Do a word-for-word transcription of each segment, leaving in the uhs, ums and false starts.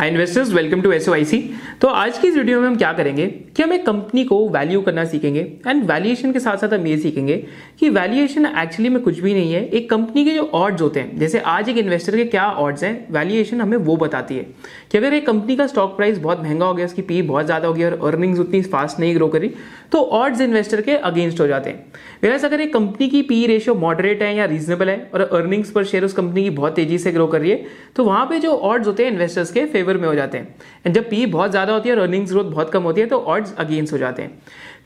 Hi investors, welcome to S O I C. तो आज की इस वीडियो में हम क्या करेंगे कि हम एक कंपनी को वैल्यू करना सीखेंगे एंड वैल्यूएशन के साथ साथ हम ये सीखेंगे कि वैल्यूएशन एक्चुअली में कुछ भी नहीं है। एक कंपनी के जो ऑड्स होते हैं, जैसे आज एक इन्वेस्टर के क्या ऑड्स हैं, वैल्यूएशन हमें वो बताती है कि अगर एक कंपनी का स्टॉक प्राइस बहुत महंगा हो गया, उसकी पी बहुत ज़्यादा हो गई और अर्निंग्स उतनी फास्ट नहीं ग्रो करी, तो ऑड्स इन्वेस्टर के अगेंस्ट हो जाते हैं। वैसे अगर एक कंपनी की पी रेशियो मॉडरेट है या रीजनेबल है और अर्निंग्स पर शेयर उस कंपनी की बहुत तेजी से ग्रो कर रही है, तो वहाँ पर जो ऑड्स होते हैं इन्वेस्टर्स के फेवर में हो जाते हैं। एंड जब पी बहुत ज्यादा होती है और अर्निंग्स ग्रोथ बहुत कम होती है तो ऑड्स अगेंस्ट हो जाते हैं।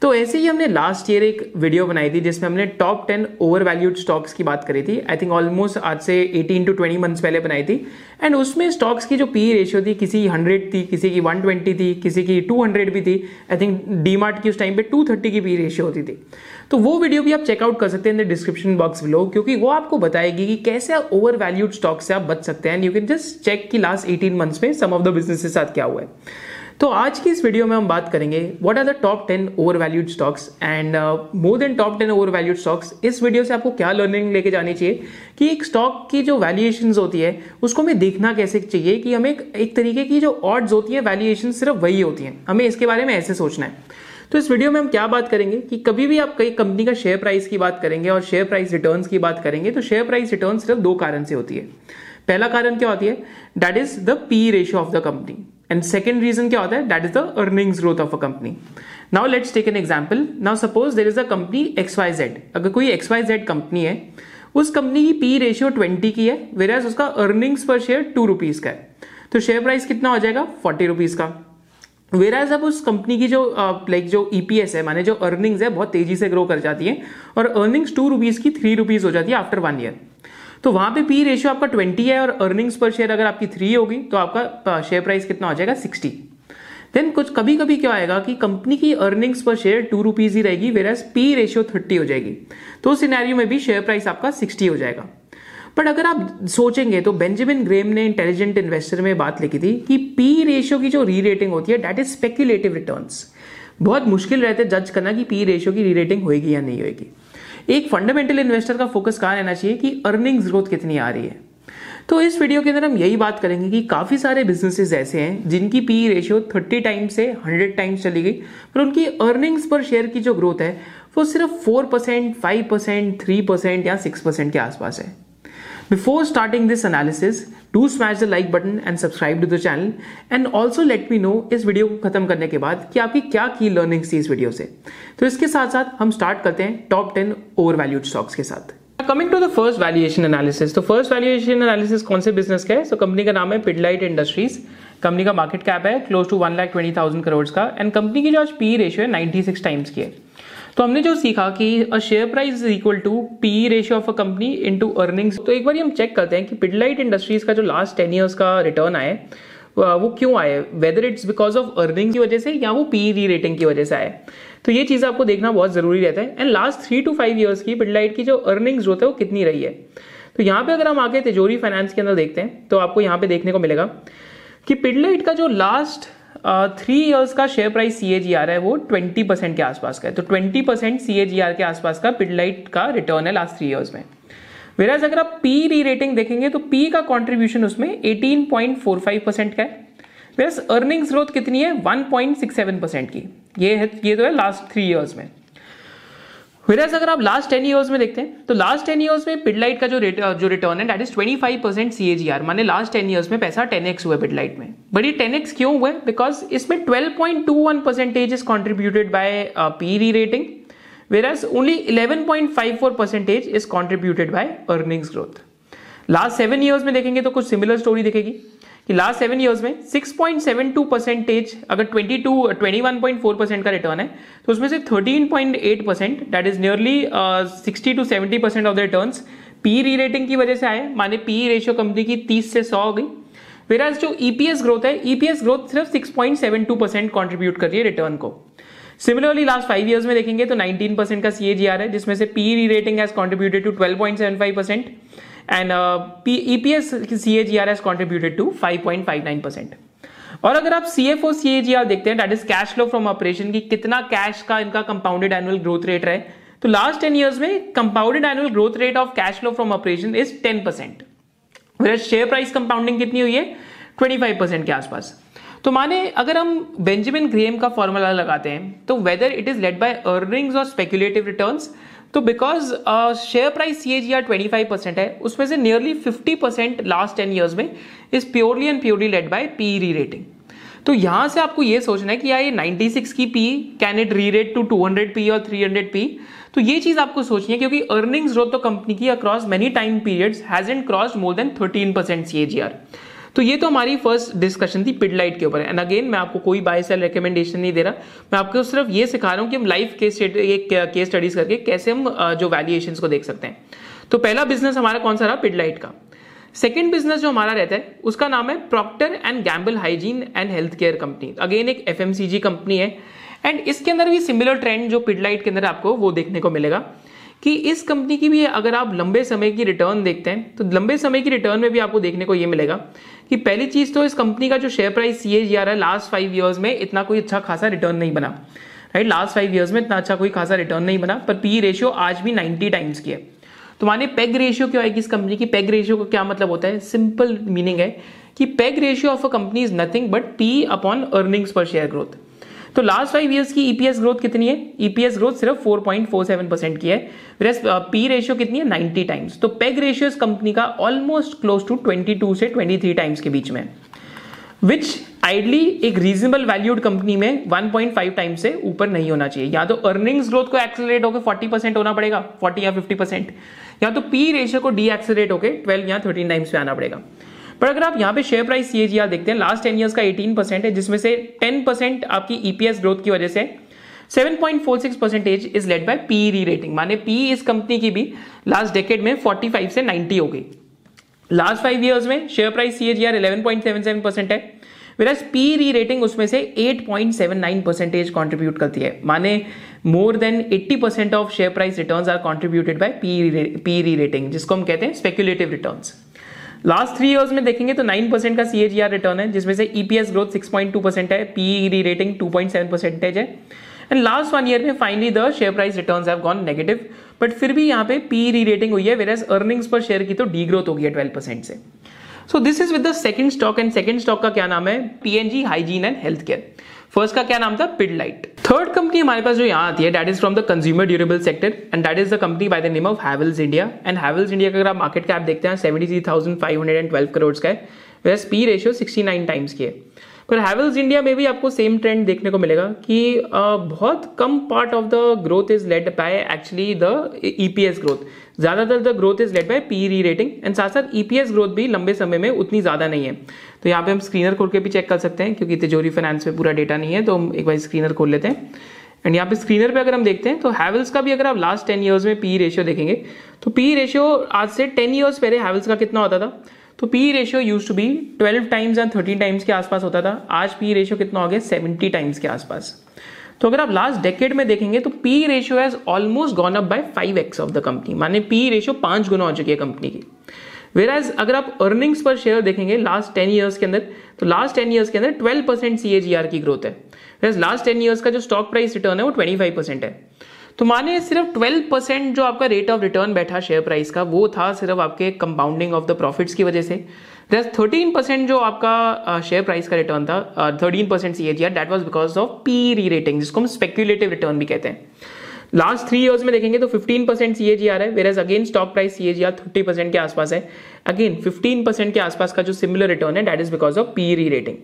तो ऐसे ही हमने लास्ट ईयर एक वीडियो बनाई थी जिसमें हमने टॉप टेन ओवरवैल्यूड स्टॉक्स की बात करी थी। आई थिंक ऑलमोस्ट आज से अठारह टू बीस मंथ्स पहले बनाई थी। एंड उसमें स्टॉक्स की जो पी रेशियो थी, किसी सौ थी, किसी की एक सौ बीस थी, किसी की दो सौ भी थी। आई थिंक डीमार्ट की उस टाइम पे दो सौ तीस की पी रेशियो होती थी। तो वो वीडियो भी आप चेकआउट कर सकते हैं in the description box below, क्योंकि वो आपको बताएगी कि कैसे ओवरवैल्यूड स्टॉक्स से आप बच सकते हैं। And you can just check कि लास्ट अठारह मंथ्स में सम ऑफ द बिजनेस के साथ क्या हुआ है। तो आज की इस वीडियो में हम बात करेंगे what are the top ten overvalued stocks and more than top ten overvalued stocks. इस वीडियो से आपको क्या लर्निंग लेके जानी चाहिए कि एक स्टॉक की जो वैल्यूएशंस होती है उसको हमें देखना कैसे चाहिए, कि हमें एक, एक तरीके की जो ऑड्स होती है वैल्यूएशन सिर्फ वही होती है, हमें इसके बारे में ऐसे सोचना है। तो इस वीडियो में हम क्या बात करेंगे कि कभी भी आप कई कंपनी का शेयर प्राइस की बात करेंगे और शेयर प्राइस रिटर्न्स की बात करेंगे तो शेयर प्राइस रिटर्न सिर्फ दो कारण से होती है। पहला कारण क्या होती है, that is the P ratio of the company. And second reason क्या होता है, that is the earnings growth of a company. Now let's take an example. Now suppose there is a company X Y Z. अगर कोई x Y Z company है, उस company की P ratio बीस की है, वेराज उसका earnings per share to rupees का है, तो शेयर प्राइस कितना हो जाएगा, फोर्टी रुपीज का। वेराज अब उस कंपनी की जो लाइक जो ईपीएस है, माने जो अर्निंग्स है, बहुत तेजी से ग्रो कर जाती है और अर्निंग्स टू रुपीज की थ्री रुपीज हो जाती है आफ्टर वन ईयर। तो वहां पे पी रेशियो आपका बीस है और अर्निंग्स पर शेयर अगर आपकी थ्री होगी तो आपका शेयर प्राइस कितना हो जाएगा, साठ। देन कुछ कभी कभी क्या आएगा कि कंपनी की earnings per share to rupees ही रहेगी, वेराज पी रेशियो तीस हो जाएगी, तो उस सिनेरियो में भी शेयर प्राइस आपका साठ हो जाएगा। बट अगर आप सोचेंगे तो बेंजामिन ग्रेम ने इंटेलिजेंट इन्वेस्टर में बात लिखी थी कि पी रेशियो की जो री रेटिंग होती है, डेट इज स्पेक्यूलेटिव रिटर्न। बहुत मुश्किल रहता है जज करना कि पी रेशियो की री रेटिंग होगी या नहीं होगी। एक फंडामेंटल इन्वेस्टर का फोकस कहाँ रहना चाहिए कि अर्निंग्स ग्रोथ कितनी आ रही है। तो इस वीडियो के अंदर हम यही बात करेंगे कि काफी सारे बिजनेसेस ऐसे हैं जिनकी पी रेशियो तीस टाइम्स से सौ टाइम्स चली गई, पर उनकी अर्निंग्स पर शेयर की जो ग्रोथ है वो सिर्फ चार परसेंट, पाँच परसेंट, तीन परसेंट या छह परसेंट के आसपास है। Before starting this analysis, do smash the like button and subscribe to the channel and also let me know इस वीडियो को खत्म करने के बाद कि आपकी क्या की लर्निंग्स थी इस वीडियो से। तो इसके साथ साथ हम स्टार्ट करते हैं टॉप टेन ओवरवैल्यूड स्टॉक्स के साथ। Coming to the first valuation analysis. तो फर्स्ट वैल्यूएशन एनालिसिस कौन से बिजनेस का है? सो कंपनी का नाम है पिडलाइट इंडस्ट्रीज। कंपनी का मार्केट कैप है close to one lakh twenty thousand crore का एंड कंपनी की जो आज पी रेशियो है नाइन्टी सिक्स टाइम्स की है। तो हमने जो सीखा कि a share price is equal to P ratio of a company into earnings. तो एक बार हम चेक करते हैं कि पिडलाइट इंडस्ट्रीज का जो लास्ट टेन इयर्स का रिटर्न आए वो क्यों आए, whether it's because of earning की वजह से या वो पी री रेटिंग की वजह से आए। तो ये चीज आपको देखना बहुत जरूरी रहता है। And last three two five years की पिडलाइट की जो अर्निंग्स होते है वो कितनी रही है। तो यहाँ पे अगर हम आगे तिजोरी फाइनेंस के अंदर देखते हैं तो आपको यहाँ पे देखने को मिलेगा कि पिडलाइट का जो लास्ट थ्री uh, इयर्स का शेयर प्राइस सीएजीआर है वो बीस परसेंट के आसपास का है। तो बीस परसेंट सीएजीआर के आसपास का पिडलाइट का रिटर्न है लास्ट थ्री इयर्स में। वेराज अगर आप पी री रेटिंग देखेंगे तो पी का कंट्रीब्यूशन उसमें अठारह पॉइंट फोर फाइव परसेंट का है। वेराज अर्निंग्स ग्रोथ कितनी है, one point six seven percent की। ये है ये तो है लास्ट थ्री इयर्स में। वेराज अगर आप लास्ट टेन इयर्स में देखते हैं तो लास्ट टेन इयर्स में पिडलाइट का जो रेट जो रिटर्न है दैट इज पच्चीस परसेंट सीएजीआर, माने लास्ट टेन इयर्स में पैसा टेन एक्स हुआ है पिडलाइट में। बट ये टेन एक्स क्यों हुआ है, बिकॉज इसमें twelve point two one percentage is contributed by P री rating, whereas only eleven point five four percentage is contributed by earnings growth. Last seven years में देखेंगे तो कुछ सिमिलर स्टोरी दिखेगी कि लास्ट सेवन ईयर्स में six point seven two percentage, अगर twenty to twenty one point four percent का return है तो उसमें से thirteen point eight percent, that is nearly sixty to seventy percent of the returns P री rating की वजह से आए, माने पी रेशियो कंपनी की तीस से सौ हो गई। वेराज जो ईपीएस ग्रोथ है, ईपीएस ग्रोथ सिर्फ six point seven two percent contribute कर रही है रिटर्न को। सिमिलरली लास्ट फाइव ईयर्स में देखेंगे तो नाइनटीन परसेंट का सीएजीआर है, जिसमें से पी री rating has contributed to twelve point seven five percent and EPS CAGR has contributed to five point five nine percent. और अगर आप सीएफओ सीएजीआर देखते हैं, that is cash flow from operation, की कितना कैश का इनका कंपाउंडेड एनुअल ग्रोथ रेट रहे, तो लास्ट टेन ईयर्स में compounded annual growth rate of cash flow from operation is ten percent. Share price compounding कितनी हुई है, पच्चीस परसेंट के आसपास। तो माने अगर हम बेंजामिन ग्रेहम का फॉर्मूला लगाते हैं तो whether it is led by earnings और स्पेक्यूलेटिव रिटर्न्स, तो बिकॉज शेयर प्राइस सीएजीआर पच्चीस परसेंट है, उसमें से नियरली पचास परसेंट लास्ट टेन इयर्स में is purely and purely led by PE री रेटिंग। तो यहां से आपको ये सोचना है कि यार ये छियानवे की पी कैन इट री रेट टू दो सौ पी और तीन सौ पी, तो ये चीज आपको सोचनी है क्योंकि अर्निंग्स ग्रोथ तो कंपनी की across many time periods hasn't crossed more than तेरह परसेंट सीएजीआर। तो ये तो हमारी फर्स्ट डिस्कशन थी पिडलाइट के ऊपर। एंड अगेन मैं आपको कोई बाय सेल रिकमेंडेशन नहीं दे रहा, मैं आपको सिर्फ ये सिखा रहा हूँ कि हम लाइव केस केस स्टडीज करके कैसे हम जो वैल्यूएशंस को देख सकते हैं। तो पहला बिजनेस हमारा कौन सा रहा, पिडलाइट का। सेकेंड बिजनेस जो हमारा रहता है उसका नाम है Procter and Gamble hygiene and health care company, again एक एफएमसीजी कंपनी है। एंड इसके अंदर भी सिमिलर ट्रेंड जो पिडलाइट के अंदर आपको वो देखने को मिलेगा कि इस कंपनी की भी अगर आप लंबे समय की रिटर्न देखते हैं तो लंबे समय की रिटर्न में भी आपको देखने को ये मिलेगा कि पहली चीज तो इस कंपनी का जो शेयर प्राइस सीएजीआर है लास्ट फाइव ईयर्स में इतना कोई अच्छा खासा रिटर्न नहीं बना, राइट। लास्ट फाइव ईयर्स में इतना अच्छा कोई खासा रिटर्न नहीं बना, पर पी रेशियो आज भी नाइन्टी टाइम्स की है। तो माने पेग रेशियो क्या है कि इस कंपनी की, पेग रेशियो का क्या मतलब होता है, सिंपल मीनिंग है कि PEG ratio of a company is nothing but P upon earnings per share growth. तो लास्ट फाइव इयर्स की ईपीएस ग्रोथ कितनी है, ईपीएस ग्रोथ सिर्फ चार पॉइंट फोर सेवन परसेंट की है, व्हेयरएस पी रेशियो कितनी है नब्बे टाइम्स। तो पेग रेशियो इस कंपनी का ऑलमोस्ट क्लोज टू बाईस से तेईस टाइम्स के बीच में, विच आइडली एक रीजनेबल वैल्यूड कंपनी में वन पॉइंट फाइव टाइम्स से ऊपर नहीं होना चाहिए। या तो अर्निंग्स ग्रोथ को एक्सेलरेट होकर चालीस परसेंट होना पड़ेगा, चालीस या पचास परसेंट, या तो पी रेशियो को डी एक्सेलरेट होकर बारह या तेरह टाइम्स पे आना पड़ेगा। पर अगर आप यहाँ पे शेयर प्राइस सीएजीआर देखते हैं लास्ट टेन इयर्स का अठारह परसेंट है, जिसमें से टेन परसेंट आपकी ईपीएस ग्रोथ की वजह से, seven point four six percentage is led by P री रेटिंग। माने पी इस कंपनी की भी लास्ट डेकेड में पैंतालीस से नब्बे हो गई। लास्ट फाइव इयर्स में share price CAGR eleven point seven seven percent है, whereas पी री रेटिंग उसमें से eight point seven nine percentage contribute करती है। माने more than eighty percent of share price returns are contributed by P री rating, जिसको हम कहते हैं speculative returns. Last three years में देखेंगे तो नाइन परसेंट का सीएजीआर रिटर्न है, जिसमें से EPS growth six point two percent है, पीई री rating two point seven percentage है। एंड लास्ट वन ईयर में finally the share price returns have gone negative, but फिर भी यहाँ पे पीई री रेटिंग हुई है, व्हेयरएज अर्निंग्स पर शेयर की तो डी ग्रोथ हो गई है ट्वेल्व परसेंट से। So this is with the second stock, and second stock का क्या नाम है, PNG hygiene and health care. First का क्या नाम था, पिडलाइट। थर्ड कंपनी हमारे पास जो यहाँ आती है that is from the consumer durable sector, and that is the company by the name of Havells India. And Havells India का अगर आप मार्केट कैप देखते हैं तिहत्तर हज़ार पाँच सौ बारह करोड़ का है, whereas P ratio sixty nine times की है। पर हैवेल्स इंडिया में भी आपको सेम ट्रेंड देखने को मिलेगा कि बहुत कम part of the growth is led by actually the EPS growth, ज्यादातर the growth is led by P री रेटिंग, एंड साथ साथ ईपीएस ग्रोथ भी लंबे समय में उतनी ज्यादा नहीं है। तो यहाँ पे हम स्क्रीनर खोल के भी चेक कर सकते हैं, क्योंकि तिजोरी फाइनेंस में पूरा डेटा नहीं है तो हम एक बार स्क्रीनर खोल लेते हैं। एंड यहाँ पे स्क्रीनर पे अगर हम देखते हैं तो हैवेल्स का भी अगर आप लास्ट टेन ईयर्स में पी रेशियो देखेंगे तो पी रेशियो आज से टेन ईयर्स पहले हैवेल्स का कितना होता था, तो P ratio used to be twelve times या थर्टीन टाइम्स के आसपास होता था, आज पी रेशियो कितना हो गया, सेवेंटी टाइम्स के आसपास। तो अगर आप लास्ट डेकेड में देखेंगे तो P ratio has almost gone up by five X of the company, माने पी रेशियो पांच गुना हो चुकी है कंपनी की। वेराज अगर आप अर्निंग्स पर शेयर देखेंगे लास्ट टेन ईयर्स के अंदर तो लास्ट टेन ईयर्स के अंदर ट्वेल्व परसेंट सीएजीआर की ग्रोथ है, वेराज लास्ट टेन ईयर्स का जो स्टॉक प्राइस रिटर्न है वो ट्वेंटी फाइव परसेंट है। तो माने सिर्फ ट्वेल्व परसेंट जो आपका रेट ऑफ रिटर्न बैठा शेयर प्राइस का वो था सिर्फ आपके कंपाउंडिंग ऑफ द प्रॉफिट्स की वजह से। दस थर्टीन परसेंट जो आपका शेयर प्राइस का रिटर्न था, thirteen percent CAGR, that was because of P री रेटिंग, जिसको हम स्पेक्यूलेटिव रिटर्न भी कहते हैं। लास्ट थ्री इयर्स में देखेंगे तो फिफ्टीन परसेंट सीएजीआर है, whereas again stock price CAGR thirty percent के आसपास है, अगेन फिफ्टीन परसेंट के आसपास का जो सिमिलर रिटर्न है that is because of P री रेटिंग।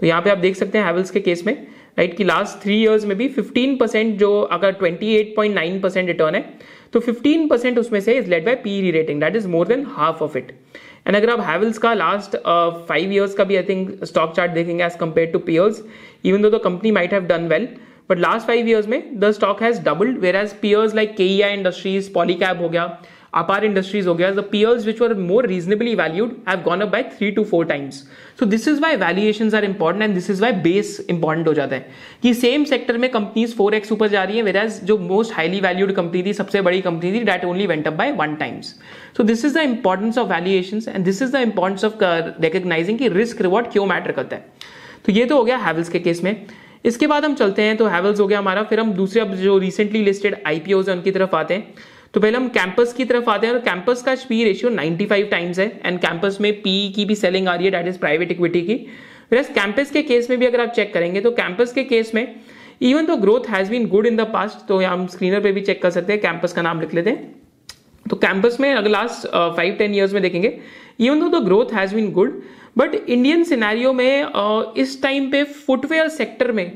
तो यहाँ पे आप देख सकते हैं हैवेल्स के केस में, राइट, कि लास्ट थ्री इयर्स में भी फिफ्टीन परसेंट जो अगर twenty eight point nine percent return है तो फिफ्टीन परसेंट उसमें से इज लेड बाय पी री rating, that is more than half of it. And अगर आप हैवेल्स का लास्ट फाइव इयर्स का भी आई थिंक स्टॉक चार्ट देखेंगे as compare to peers, even though the company might have done well, but last five years में the stock has doubled, whereas peers like केईआ industries, Polycab हो गया, Apar industries हो गया, the peers which were more reasonably valued have gone up by three to four times. So this is why valuations are important and this is why base important हो जाता है कि same sector में companies four X ऊपर जा रही है, वेराज जो मोस्ट हाईली वैल्यूड कंपनी थी, सबसे बड़ी कंपनी थी, that only went up by one times. So this is the importance of valuations and this is the importance of recognising कि रिस्क रिवॉर्ड क्यों मैटर करता है। तो ये तो हो गया हैवेल्स के केस में। इसके बाद हम चलते हैं, तो हैवेल्स हो गया हमारा, फिर हम दूसरे अब जो रिसेंटली लिस्टेड आईपीओज है उनकी तरफ आते हैं। तो पहले हम कैंपस की तरफ आते हैं और कैंपस का P ratio ninety five times है एंड कैंपस में पी की भी सेलिंग आ रही है, डेट इज प्राइवेट इक्विटी की। वैसे कैंपस के केस में भी अगर आप चेक करेंगे तो कैंपस के केस में even though growth has been good in the past, तो हम स्क्रीनर पे भी चेक कर सकते हैं, कैंपस का नाम लिख लेते हैं। तो कैंपस में अगर लास्ट फाइव टेन ईयर्स में देखेंगे even though growth has been good, but Indian scenario में uh, इस टाइम पे फुटवेयर सेक्टर में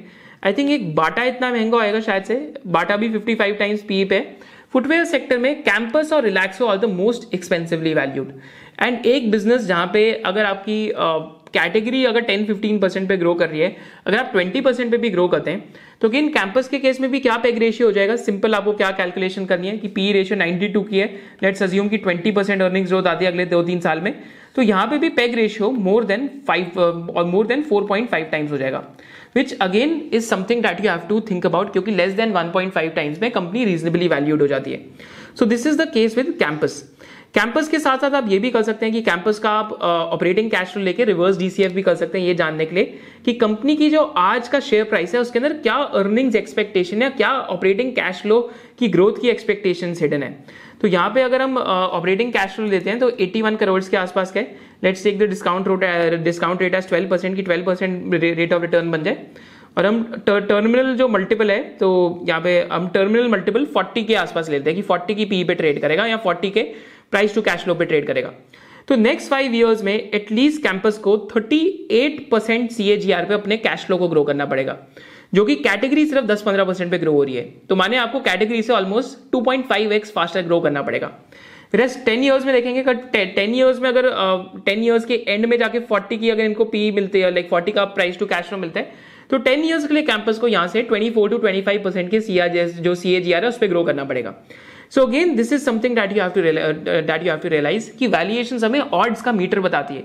आई थिंक एक बाटा इतना महंगा आएगा शायद से, बाटा भी फिफ्टी फाइव टाइम्स पी पे। फुटवेयर सेक्टर में कैंपस और Relaxo are the most expensively valued, and एक बिजनेस जहां पे अगर आपकी uh, कैटेगरी अगर टेन फिफ्टीन परसेंट पे ग्रो कर रही है, अगर आप ट्वेंटी परसेंट पे भी ग्रो करते हैं तो इन कैंपस के केस में भी क्या पेग रेशियो हो जाएगा। सिंपल आपको क्या कैलकुलेशन करनी है कि पी रेशियो नाइंटी टू की है, लेट्स अज्यूम कि ट्वेंटी परसेंट अर्निंग्स ग्रोथ आती है अगले दो तीन साल में, तो यहाँ पे भी PEG ratio more than five और more than four point five times हो जाएगा, which again is something that you have to think about, क्योंकि less than one point five times में कंपनी रीजनेबली वैल्यूड हो जाती है। So this is the case with campus. Campus के साथ साथ आप ये भी कर सकते हैं कि कैंपस का आप ऑपरेटिंग कैश फ्लो लेके रिवर्स डीसीएफ भी कर सकते हैं, ये जानने के लिए कि कंपनी की जो आज का शेयर प्राइस है उसके अंदर क्या अर्निंग्स एक्सपेक्टेशन है, क्या ऑपरेटिंग कैश फ्लो की ग्रोथ की एक्सपेक्टेशन हिडन है। तो यहाँ पे अगर हम ऑपरेटिंग कैश फ्लो लेते हैं तो इक्यासी करोड़ के आसपास का है, let's take the discount discount rate as twelve percent की twelve percent rate of return बन जाए, और हम टर्मिनल जो मल्टीपल है तो यहाँ पे हम टर्मिनल मल्टीपल फोर्टी के आसपास लेते हैं कि फोर्टी की पीई पे ट्रेड करेगा या फोर्टी के प्राइस टू कैश फ्लो पे ट्रेड करेगा। तो नेक्स्ट फाइव इयर्स में एटलीस्ट कैंपस को थर्टी एट परसेंट सीएजीआर पे अपने कैश फ्लो को ग्रो करना पड़ेगा, जो कि कैटेगरी सिर्फ टेन टू फिफ्टीन परसेंट पे ग्रो हो रही है, तो माने आपको कैटेगरी से almost two point five X faster grow करना पड़ेगा। रेस्ट टेन इयर्स में देखेंगे कि टेन इयर्स में अगर टेन इयर्स के एंड में जाके फोर्टी की अगर इनको पी मिलती है, लाइक फोर्टी का प्राइस टू कैश फ्लो मिलता है, तो टेन इयर्स के लिए कैंपस को यहाँ से twenty four to twenty five percent के सीआर जो सीएजीआर है उस पर ग्रो करना पड़ेगा। So again this is something that you have to that you have to realise कि वैल्यूएशन हमें ऑड्स का मीटर बताती है,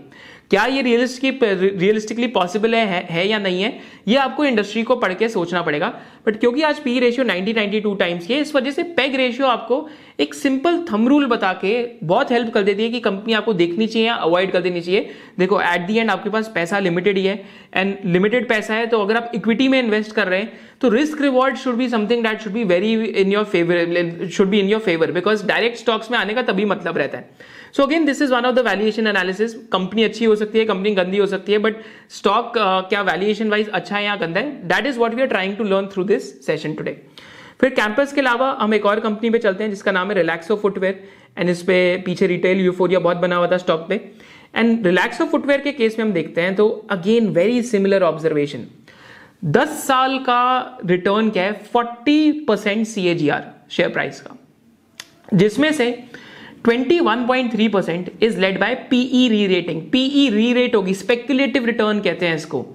क्या ये रियलिस्टिक रियलिस्टिकली पॉसिबल है, है या नहीं है, ये आपको इंडस्ट्री को पढ़ के सोचना पड़ेगा। बट क्योंकि आज P ratio ninety two times की है, इस वजह से पेग रेशियो आपको एक सिंपल थंब रूल बता के बहुत हेल्प कर देती है कि कंपनी आपको देखनी चाहिए या अवॉइड कर देनी चाहिए। देखो एट दी एंड आपके पास पैसा लिमिटेड ही है एंड लिमिटेड पैसा है, तो अगर आप इक्विटी में इन्वेस्ट कर रहे हैं तो risk reward should be something that should be very in your favour should be in your favour because direct stocks में आने का तभी मतलब रहता है। So again this is one of the valuation analysis. Company अच्छी हो सकती है, कंपनी गंदी हो सकती है, बट स्टॉक uh, क्या वैल्यूएशन वाइज अच्छा है या गंदा है, that is what we are trying to learn through this session today. फिर कैंपस के अलावा हम एक और कंपनी पे चलते हैं जिसका नाम है रिलैक्सो फुटवेयर, एंड इस पे पीछे रिटेल यूफोरिया बहुत बना हुआ था स्टॉक पे। एंड रिलैक्सो फुटवेयर के केस में हम देखते हैं तो अगेन वेरी सिमिलर ऑब्जर्वेशन, दस साल का रिटर्न क्या है, forty percent CAGR share price का, जिसमें से twenty one point three percent is led by PE री रेटिंग। पीई री रेट होगी, स्पेक्युलेटिव रिटर्न कहते हैं इसको।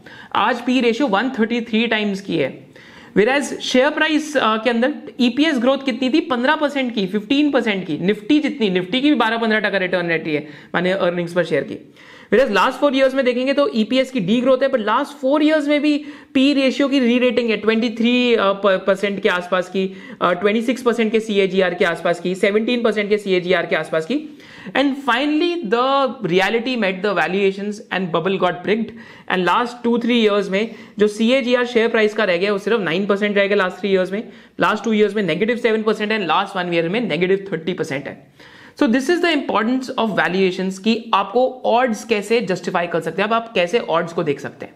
आज P ratio one thirty three times की है, whereas शेयर प्राइस के अंदर ईपीएस ग्रोथ कितनी थी, फिफ्टीन परसेंट की, फिफ्टीन परसेंट की, निफ्टी जितनी, निफ्टी की भी ट्वेल्व पंद्रह टका रिटर्न रहती है माने अर्निंग्स पर शेयर की। whereas लास्ट फोर इयर्स में देखेंगे तो ईपीएस की डी ग्रोथ है, बट लास्ट फोर इयर्स में भी पी रेशियो की री रेटिंग है ट्वेंटी थ्री परसेंट के आसपास की, ट्वेंटी सिक्स परसेंट के सीएजीआर के आसपास की, सेवनटीन परसेंट के सीएजीआर के आसपास की। And finally the reality met the valuations and bubble got pricked, and last two three years में जो सीएजीआर शेयर प्राइस का रह गया वो सिर्फ नाइन परसेंट रह गया लास्ट थ्री इयर्स में, लास्ट टू इयर्स में negative seven percent and last one year में नेगेटिव थर्टी परसेंट है। So this is the importance of valuations की आपको ऑड्स कैसे जस्टिफाई कर सकते हैं, अब आप कैसे ऑड्स को देख सकते हैं।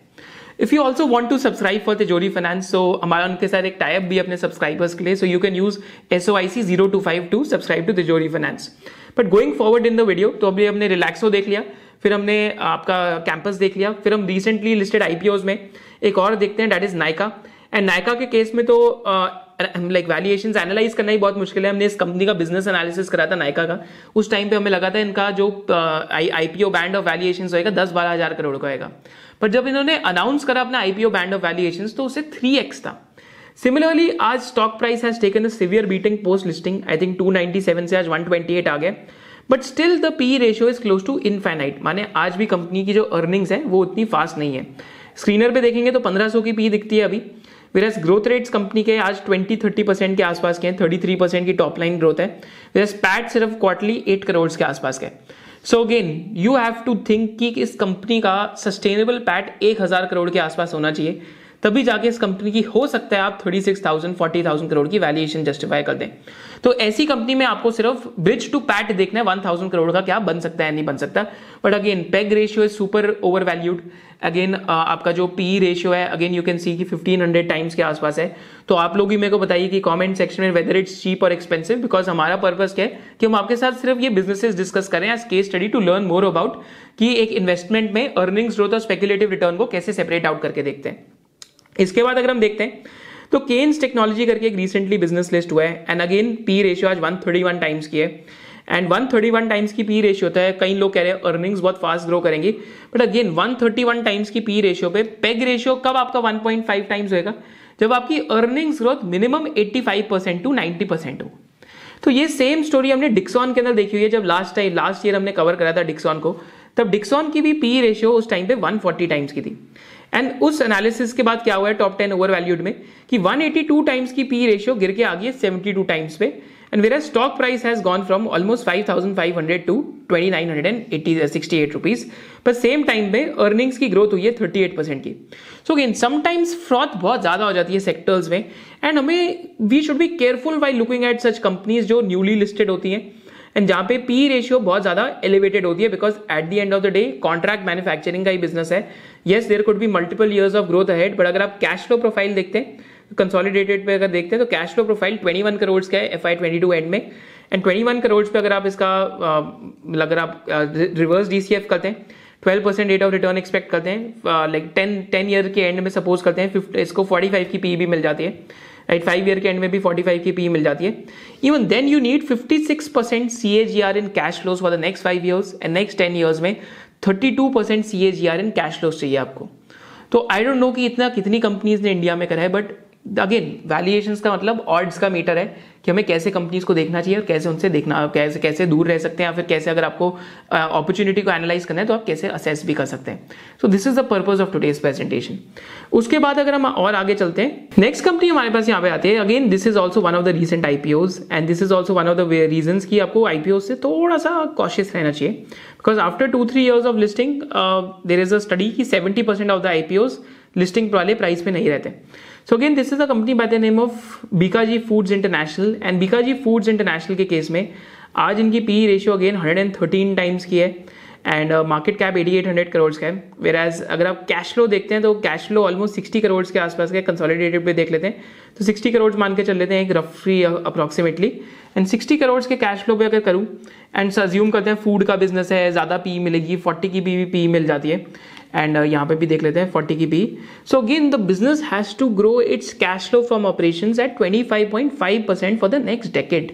If you also want to subscribe for Tijori finance, so हमारा उनके साथ एक टाइप भी अपने सब्सक्राइबर्स के लिए, so you can use SOIC zero two five to subscribe to Tijori finance. But going forward in the video, तो अभी हमने रिलैक्सो देख लिया, फिर हमने आपका कैंपस देख लिया, फिर हम रिसेंटली लिस्टेड आईपीओज में एक और देखते हैं, that is Nykaa. And Nykaa के केस में तो लाइक वैल्यूएशंस एनालाइज करना ही बहुत मुश्किल है। हमने इस कंपनी का बिजनेस एनालिसिस करा था नायका का, उस टाइम पे हमें लगा था इनका जो आईपीओ बैंड ऑफ वैल्यूएशंस होएगा दस बारह हजार करोड़ का होएगा, पर जब इन्होंने अनाउंस करा अपना आईपीओ बैंड ऑफ वैल्यूएशंस तो उसे थ्री एक्स था। सिमिलरली आज stock price has taken a severe beating post listing, I think two ninety seven से आज वन ट्वेंटी एट आ गया, but still the P ratio is close to infinite, माने आज भी कंपनी की जो अर्निंग्स है वो उतनी फास्ट नहीं है। स्क्रीनर पे देखेंगे तो पंद्रह सौ की पी दिखती है अभी, whereas ग्रोथ रेट्स कंपनी के आज ट्वेंटी थर्टी परसेंट के आसपास के हैं, थर्टी थ्री परसेंट की टॉप लाइन ग्रोथ है, whereas पैट सिर्फ क्वार्टरली एट करोड़ के आसपास के। So again you have to think कि इस कंपनी का सस्टेनेबल पैट एक हजार करोड़ के आसपास होना चाहिए, तभी जाके इस कंपनी की हो सकता है आप thirty six thousand forty thousand crore की वैल्यूएशन जस्टिफाई कर दें। तो ऐसी कंपनी में आपको सिर्फ ब्रिज टू पैट देखना है वन थाउजेंड करोड़ का क्या बन सकता है नहीं बन सकता। But again PEG ratio is super over valued, again आपका जो पी रेशियो है अगेन यू कैन सी कि फिफ्टीन हंड्रेड टाइम्स के आसपास है। तो आप लोग भी मेरे को बताइए कि कमेंट सेक्शन में वेदर इट्स चीप और एक्सपेंसिव, बिकॉज हमारा पर्पस क्या है कि हम आपके साथ सिर्फ ये बिजनेसेस डिस्कस करें as case study to learn more about कि एक इन्वेस्टमेंट में अर्निंग्स ग्रोथ और स्पेकुलेटिव रिटर्न को कैसे सेपरेट आउट करके देखते हैं। इसके बाद अगर हम देखते हैं तो केन्स टेक्नोलॉजी करके एक रिसेंटली बिजनेस लिस्ट हुआ है एंड अगेन पी रेशियो आज वन थर्टी वन टाइम्स की है and one thirty one times की पी रेशियो होता है। कई लोग कह रहे हैं अर्निंग्स बहुत फास्ट ग्रो करेंगी, but again one thirty one times की पी रेशियो पे पेग रेशियो कब आपका वन पॉइंट फाइव टाइम्स होएगा, जब आपकी earnings growth minimum eighty five percent to ninety percent हो। तो ये सेम स्टोरी हमने डिक्सॉन के अंदर देखी हुई है। जब लास्ट टाइम लास्ट ईयर हमने कवर करा था डिक्सॉन को, तब डिक्सॉन की भी पी रेशियो उस टाइम पे वन फोर्टी टाइम्स की थी एंड उस एनालिसिस के बाद क्या हुआ है टॉप टेन ओवर वैल्यूड में कि वन एटी टू टाइम्स की पी रेशियो गिर के आ गई है सेवेंटी टू टाइम्स पे and where stock price has gone from almost five thousand five hundred to twenty nine sixty eight rupees, पर सेम टाइम पे अर्निंग्स की ग्रोथ हुई है थर्टी एट परसेंट की। सो अगेन समटाइम्स फ्रॉथ बहुत ज्यादा हो जाती है सेक्टर्स में एंड हमें we should be careful while looking at such companies जो न्यूली लिस्टेड होती हैं एंड जहां पे पी रेशियो बहुत ज्यादा एलिवेटेड होती है, because at the end of the day contract manufacturing का ही बिजनेस है। Yes there could be multiple years of growth ahead, but अगर आप कैश फ्लो प्रोफाइल देखते हैं कंसोलिडेटेड पे अगर देखते हैं तो cash flow profile twenty one crore का है एफआई ट्वेंटी टू एंड में एंड ट्वेंटी वन करोड़ पे अगर आप इसका अगर आप रिवर्स डीसीएफ करते हैं twelve percent rate of return expect करते हैं लाइक टेन टेन ईयर के एंड में सपोज करते हैं फिफ्टी इसको फोर्टी फाइव की पी भी मिल जाती है राइट, फाइव ईयर के एंड में भी फोर्टी फाइव की पी मिल जाती है। Even then you need fifty six percent CAGR in cash flows for the next five years and next ten years में thirty two percent CAGR in cash flows चाहिए आपको। तो आई डोंट नो कि इतना कितनी कंपनीज ने India में करा है, बट अगेन वैल्यूएशन का मतलब ऑड्स का मीटर है कि हमें कैसे कंपनीज को देखना चाहिए और कैसे उनसे देखना कैसे कैसे दूर रह सकते हैं या फिर कैसे अगर आपको अपॉर्चुनिटी uh, को एनालाइज करना है तो आप कैसे असेस भी कर सकते हैं। So this is the purpose of today's presentation. उसके बाद अगर हम और आगे चलते हैं नेक्स्ट कंपनी हमारे पास यहाँ पे आती है। Again this is also one of the recent IPOs and this is also one of the reason की आपको आईपीओ से थोड़ा सा कॉशियस रहना चाहिए, because after two three years of listing there is a study की seventy percent of the IPOs listing वाले price पे नहीं रहते। So again this is a company by the name of Bikaji foods international and Bikaji foods international के case में आज इनकी P ratio again one thirteen times की है and market cap eighty eight hundred crore का है। वेयर एज अगर आप कैश फ्लो देखते हैं तो cash flow almost sixty crore के आसपास के कंसोलिडेटेड पे देख लेते हैं तो सिक्सटी करोड़ मान के चल लेते हैं एक रफली अप्रॉक्सीमेटली एंड सिक्सटी करोड़ के कैश फ्लो पे अगर करूँ एंड अज्यूम करते हैं फूड का बिजनेस है ज़्यादा पी मिलेगी, फोर्टी की भी पी मिल जाती है एंड uh, यहाँ पे भी देख लेते हैं फोर्टी की P. So again the business has to grow its cash flow from operations at twenty five point five percent for the next decade.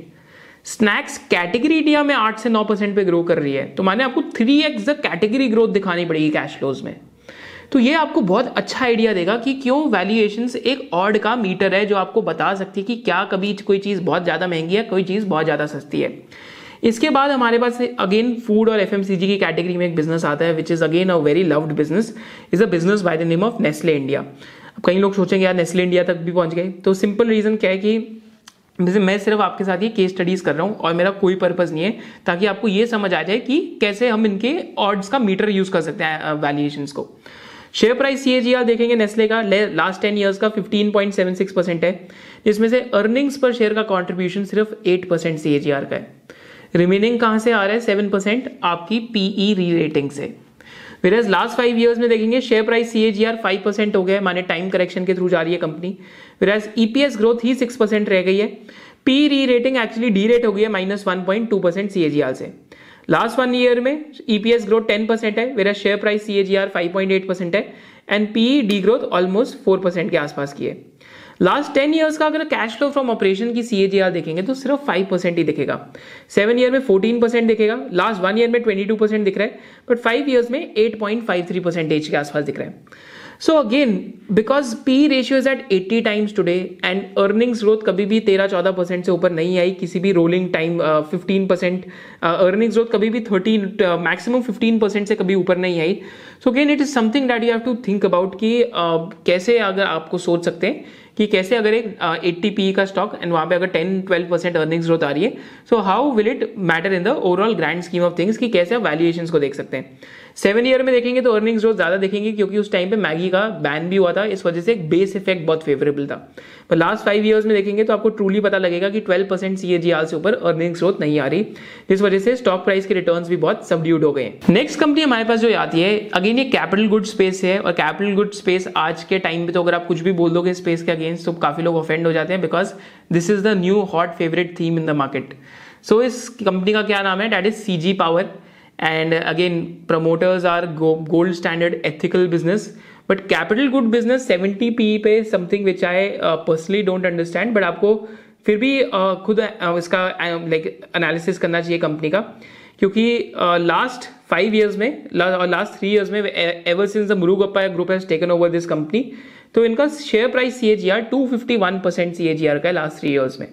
Snacks category India में आठ से नौ परसेंट पे ग्रो कर रही है, तो माने आपको three x the category growth दिखानी पड़ेगी कैश फ्लोज में। तो ये आपको बहुत अच्छा आइडिया देगा कि क्यों वैल्यूएशंस एक ऑड का मीटर है जो आपको बता सकती है कि क्या कभी कोई चीज़ बहुत ज़्यादा महंगी है, कोई चीज़ बहुत ज़्यादा सस्ती है। इसके बाद हमारे पास अगेन फूड और एफएमसीजी की कैटेगरी में एक बिजनेस आता है which is again a very loved business, is a business by the name of Nestle India. अब कई लोग सोचेंगे यार नेस्ले इंडिया तक भी पहुंच गए, तो सिंपल रीजन क्या है कि मैं सिर्फ आपके साथ ये केस स्टडीज कर रहा हूँ और मेरा कोई पर्पज नहीं है, ताकि आपको ये समझ आ जाए कि कैसे हम इनके ऑड्स का मीटर यूज कर सकते हैं वैल्यूएशंस को। शेयर प्राइस सीएजीआर देखेंगे नेस्ले का लास्ट टेन इयर्स का fifteen point seven six percent है, जिसमें से अर्निंग्स पर शेयर का कॉन्ट्रीब्यूशन सिर्फ एट परसेंट सीएजीआर का है। रिमेनिंग कहाँ से आ रहा है, सेवन परसेंट आपकी पीई री रेटिंग से। Whereas लास्ट फाइव ईयर्स में देखेंगे share price CAGR five percent हो गया है, माने टाइम करेक्शन के थ्रू जा रही है कंपनी। Whereas ईपीएस ग्रोथ ही सिक्स परसेंट रह गई है, पी री रेटिंग एक्चुअली डी रेट हो गई है minus one point two percent CAGR से। लास्ट वन ईयर में ईपीएस ग्रोथ टेन परसेंट है, whereas share price CAGR five point eight percent है and PE D growth almost four percent के आसपास की है। लास्ट टेन ईयर्स का अगर कैश फ्लो फ्रॉम ऑपरेशन की सीएजीआर देखेंगे तो सिर्फ फाइव परसेंट ही दिखेगा, सेवन ईयर में फोर्टीन परसेंट दिखेगा, लास्ट वन ईयर में ट्वेंटी टू परसेंट दिख रहा है, बट फाइव ईयर्स में eight point five three percentage के आसपास दिख रहा है। So again because P ratio is at eighty times today and earnings growth कभी भी तेरह चौदह परसेंट से ऊपर नहीं आई किसी भी rolling time, fifteen percent earnings growth कभी भी थर्टीन मैक्सिमम फिफ्टीन परसेंट से कभी ऊपर नहीं आई। So again it is something that you have to think about कि uh, कैसे अगर आपको सोच सकते हैं कि कैसे अगर एक एट्टी पी का स्टॉक एंड वहाँ पे अगर ten twelve percent earnings growth आ रही है, so how will it matter in the overall grand scheme of things कि कैसे आप वैल्यूएशंस को देख सकते हैं। सेवन ईयर में देखेंगे तो अर्निंग्स ग्रोथ ज्यादा देखेंगे क्योंकि उस टाइम पे मैगी का बैन भी हुआ था, इस वजह से एक बेस इफेक्ट बहुत फेवरेबल था। पर लास्ट फाइव ईयर्स में देखेंगे तो आपको ट्रूली पता लगेगा कि ट्वेल्व परसेंट सीएजीआर से ऊपर अर्निंग्स ग्रोथ नहीं आ रही, जिस वजह से स्टॉक प्राइस के रिटर्न्स भी बहुत सबड्यूड हो गए। नेक्स्ट कंपनी हमारे पास जो आती है, अगेन ये कैपिटल गुड स्पेस है, और कैपिटल गुड स्पेस आज के टाइम पे तो अगर आप कुछ भी बोल दोगे स्पेस के अगेंस्ट तो काफी लोग ऑफेंड हो जाते हैं, because this is the new hot favourite theme in the market. So इस कंपनी का क्या नाम है, that is CG power, and again promoters are gold standard ethical business, but capital good business seventy P पे something which I personally don't understand, but आपको फिर भी uh, खुद uh, इसका लाइक एनालिसिस करना चाहिए कंपनी का, क्योंकि लास्ट फाइव ईयर्स में और लास्ट थ्री ईयर्स में ever since the Murugappa group has taken over this company तो इनका share price C A G R two fifty one percent C A G R का है लास्ट थ्री ईयर्स में।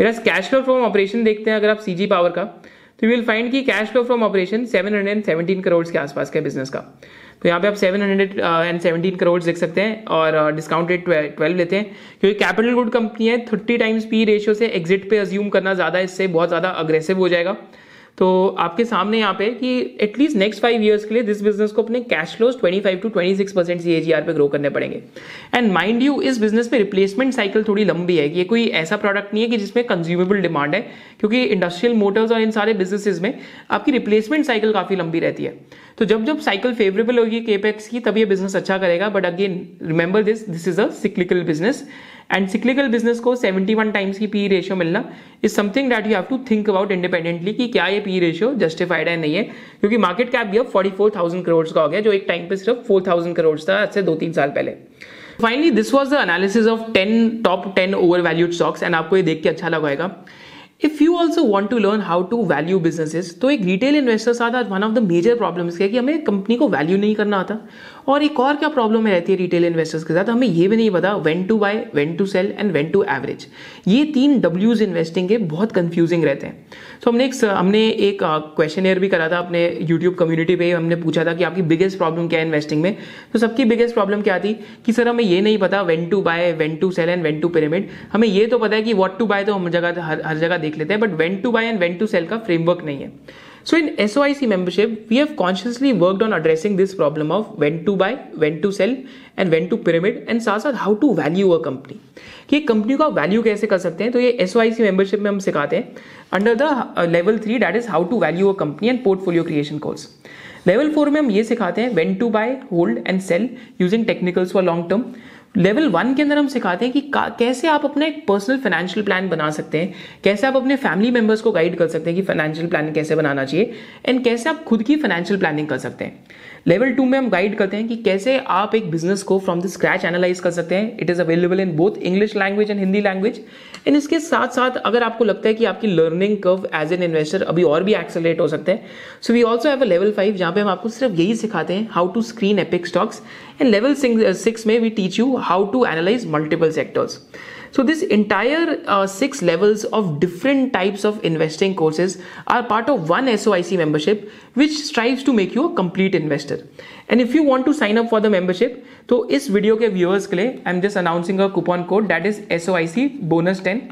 मेरा cash flow from operation देखते हैं अगर आप सीजी पावर का, तो यू विल फाइंड कि cash flow from operation seven hundred seventeen crore के आसपास का बिजनेस का, तो यहाँ पे आप सेवन हंड्रेड सेवनटीन करोड़ देख सकते हैं और डिस्काउंट रेट ट्वेल्व लेते हैं क्योंकि कैपिटल गुड कंपनी है। थर्टी टाइम्स पी रेशियो से एग्जिट पे अज्यूम करना ज़्यादा, इससे बहुत ज़्यादा अग्रेसिव हो जाएगा। तो आपके सामने यहाँ पे कि एटलीस्ट नेक्स्ट फाइव इयर्स के लिए दिस बिजनेस को अपने cash flows twenty five to twenty six percent CAGR पे ग्रो करने पड़ेंगे। एंड माइंड यू, इस बिजनेस में रिप्लेसमेंट साइकिल थोड़ी लंबी है, ये कोई ऐसा प्रोडक्ट नहीं है कि जिसमें कंज्यूमेबल डिमांड है, क्योंकि इंडस्ट्रियल मोटर्स और इन सारे बिजनेसेस में आपकी रिप्लेसमेंट साइकिल काफी लंबी रहती है। तो जब जब साइकिल फेवरेबल होगी केपेक्स की तब ये बिजनेस अच्छा करेगा, but again remember this this is a cyclical business, and cyclical business को सेवेंटी वन टाइम्स की पी रेशियो मिलना is something that you have to think about independently कि क्या ये पी रेशियो जस्टिफाइड है नहीं है, क्योंकि मार्केट कैप भी अब फोर्टी फोर थाउजेंड करोड़ का हो गया जो एक टाइम पे सिर्फ फोर थाउजेंड करोड़ था आज से दो तीन साल पहले। Finally this was the analysis of ten top ten over valued stocks, and आपको ये देख के अच्छा लगाएगा। If you also want to learn how to value businesses, तो एक रिटेल इन्वेस्टर साथ आज one of the major problems क्या है कि हमें कंपनी को वैल्यू नहीं करना आता, और एक और क्या प्रॉब्लम रहती है रिटेल इन्वेस्टर्स के साथ, हमें ये भी नहीं पता when to buy, when to sell and when to average. ये तीन डब्ल्यूज इन्वेस्टिंग के बहुत कंफ्यूजिंग रहते हैं। तो हमने एक हमने एक क्वेश्चनर भी करा था अपने यूट्यूब कम्युनिटी पे, हमने पूछा था कि आपकी बिगेस्ट प्रॉब्लम क्या है इन्वेस्टिंग में, तो सबकी बिगेस्ट प्रॉब्लम क्या थी कि सर हमें ये नहीं पता when to buy, when to sell and when to pyramid. हमें ये तो पता है कि व्हाट टू बाय तो हम जगह हर, हर जगह देख लेते हैं, but when to buy and when to sell का फ्रेमवर्क नहीं है। So in S O I C membership, we have consciously worked on addressing this problem of when to buy, when to sell and when to pyramid, and साथ साथ how to value a company. कि company का value कैसे कर सकते हैं, तो ये S O I C membership में हम सिखाते हैं under the level three that is how to value a company and portfolio creation course. Level four में हम ये सिखाते हैं when to buy, hold and sell using technicals for long term। Level one के अंदर हम सिखाते हैं कि कैसे आप अपना एक पर्सनल फाइनेंशियल प्लान बना सकते हैं, कैसे आप अपने फैमिली मेंबर्स को गाइड कर सकते हैं कि फाइनेंशियल प्लान कैसे बनाना चाहिए, एंड कैसे आप खुद की फाइनेंशियल प्लानिंग कर सकते हैं। लेवल टू में हम गाइड करते हैं कि कैसे आप एक बिजनेस को फ्रॉम द स्क्रैच एनालाइज कर सकते हैं। It is available in both English language and Hindi language. And इसके साथ साथ अगर आपको लगता है कि आपकी learning curve as an investor अभी और भी एक्सेलरेट हो सकते हैं, so we also have a level five जहाँ पे हम आपको सिर्फ यही सिखाते हैं how to screen epic stocks, and level six में we teach you how to analyze multiple sectors. So this entire uh, six levels of different types of investing courses are part of one S O I C membership which strives to make you a complete investor. And if you want to sign up for the membership, तो इस video के viewers के लिए I am just announcing a coupon code that is S O I C bonus ten,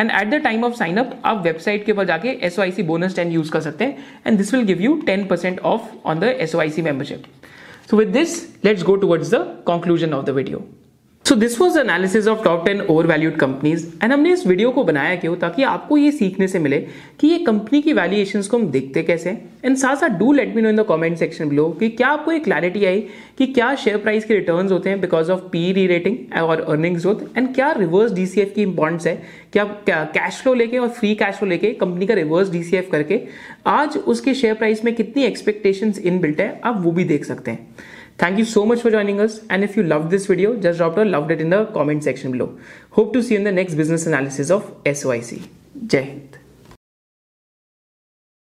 and at the time of sign up आप website के ऊपर जाके S O I C bonus ten use कर सकते हैं, and this will give you ten percent off on the S O I C membership. So with this, let's go towards the conclusion of the video. So this was the analysis of top ten overvalued companies, and हमने इस video को बनाया क्यों, ताकि आपको ये सीखने से मिले कि ये कंपनी की वैल्यूएशंस को हम देखते कैसे हैं। एंड साथ साथ do let me know in the comment section below कि क्या आपको ये क्लैरिटी आई कि क्या शेयर प्राइस के रिटर्न्स होते हैं बिकॉज ऑफ पी री रेटिंग और अर्निंग्स ग्रोथ, एंड क्या रिवर्स डीसीएफ की इंपॉर्टेंस है, क्या कैश फ्लो लेके और फ्री कैश फ्लो लेके कंपनी का रिवर्स डीसीएफ करके आज उसके शेयर प्राइस में कितनी एक्सपेक्टेशंस इनबिल्ट है, आप वो भी देख सकते हैं। Thank you so much for joining us, and if you loved this video, just drop a loved it in the comment section below. Hope to see you in the next business analysis of S O I C. Jai Hind.